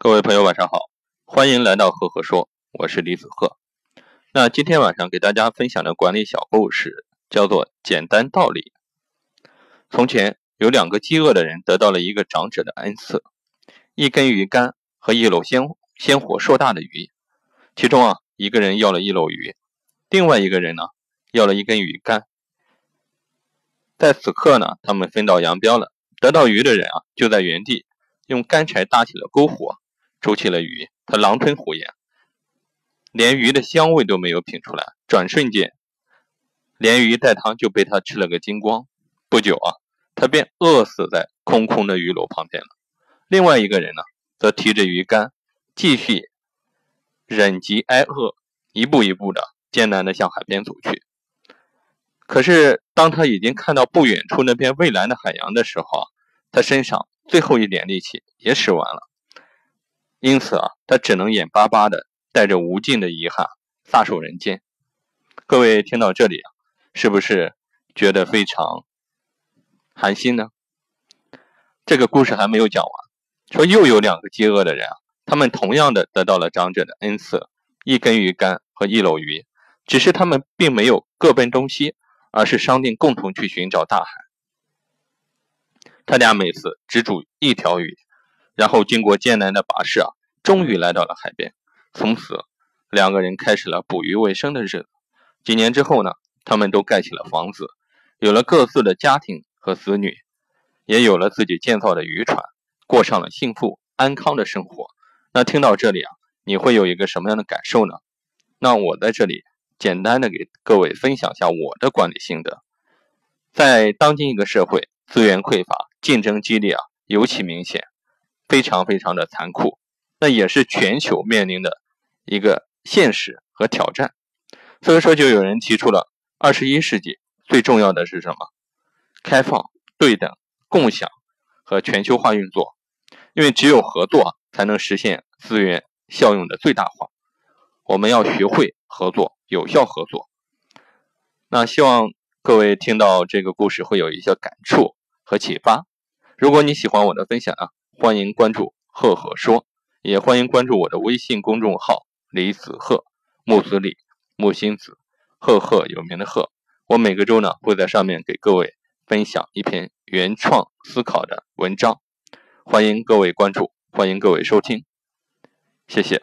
各位朋友晚上好，欢迎来到赫赫说，我是李子赫。那今天晚上给大家分享的管理小故事叫做简单道理。从前有两个饥饿的人得到了一个长者的恩赐，一根鱼竿和一篓鲜活硕大的鱼。其中一个人要了一篓鱼，另外一个人要了一根鱼竿。在此刻他们分道扬镳了。得到鱼的人就在原地用干柴搭起了篝火，煮起了鱼，他狼吞虎咽，连鱼的香味都没有品出来。转瞬间，连鱼带汤就被他吃了个精光。不久他便饿死在空空的鱼篓旁边了。另外一个人则提着鱼竿，继续忍饥挨饿，一步一步的艰难的向海边走去。可是当他已经看到不远处那片蔚蓝的海洋的时候，他身上最后一点力气也使完了。因此他只能眼巴巴的带着无尽的遗憾撒手人间。各位听到这里是不是觉得非常寒心呢？这个故事还没有讲完，说又有两个饥饿的人他们同样的得到了长者的恩赐，一根鱼竿和一篓鱼，只是他们并没有各奔东西，而是商定共同去寻找大海。他俩每次只煮一条鱼，然后经过艰难的跋涉终于来到了海边。从此两个人开始了捕鱼为生的日子。几年之后呢，他们都盖起了房子，有了各自的家庭和子女，也有了自己建造的渔船，过上了幸福安康的生活。那听到这里你会有一个什么样的感受呢？那我在这里简单的给各位分享一下我的管理心得。在当今一个社会，资源匮乏，竞争激烈尤其明显，非常非常的残酷，那也是全球面临的一个现实和挑战。所以说就有人提出了21世纪最重要的是什么？开放、对等、共享和全球化运作。因为只有合作才能实现资源效用的最大化，我们要学会合作，有效合作。那希望各位听到这个故事会有一些感触和启发。如果你喜欢我的分享欢迎关注赫赫说，也欢迎关注我的微信公众号李子赫，木子李，木心子，赫赫有名的赫。我每个周会在上面给各位分享一篇原创思考的文章，欢迎各位关注，欢迎各位收听，谢谢。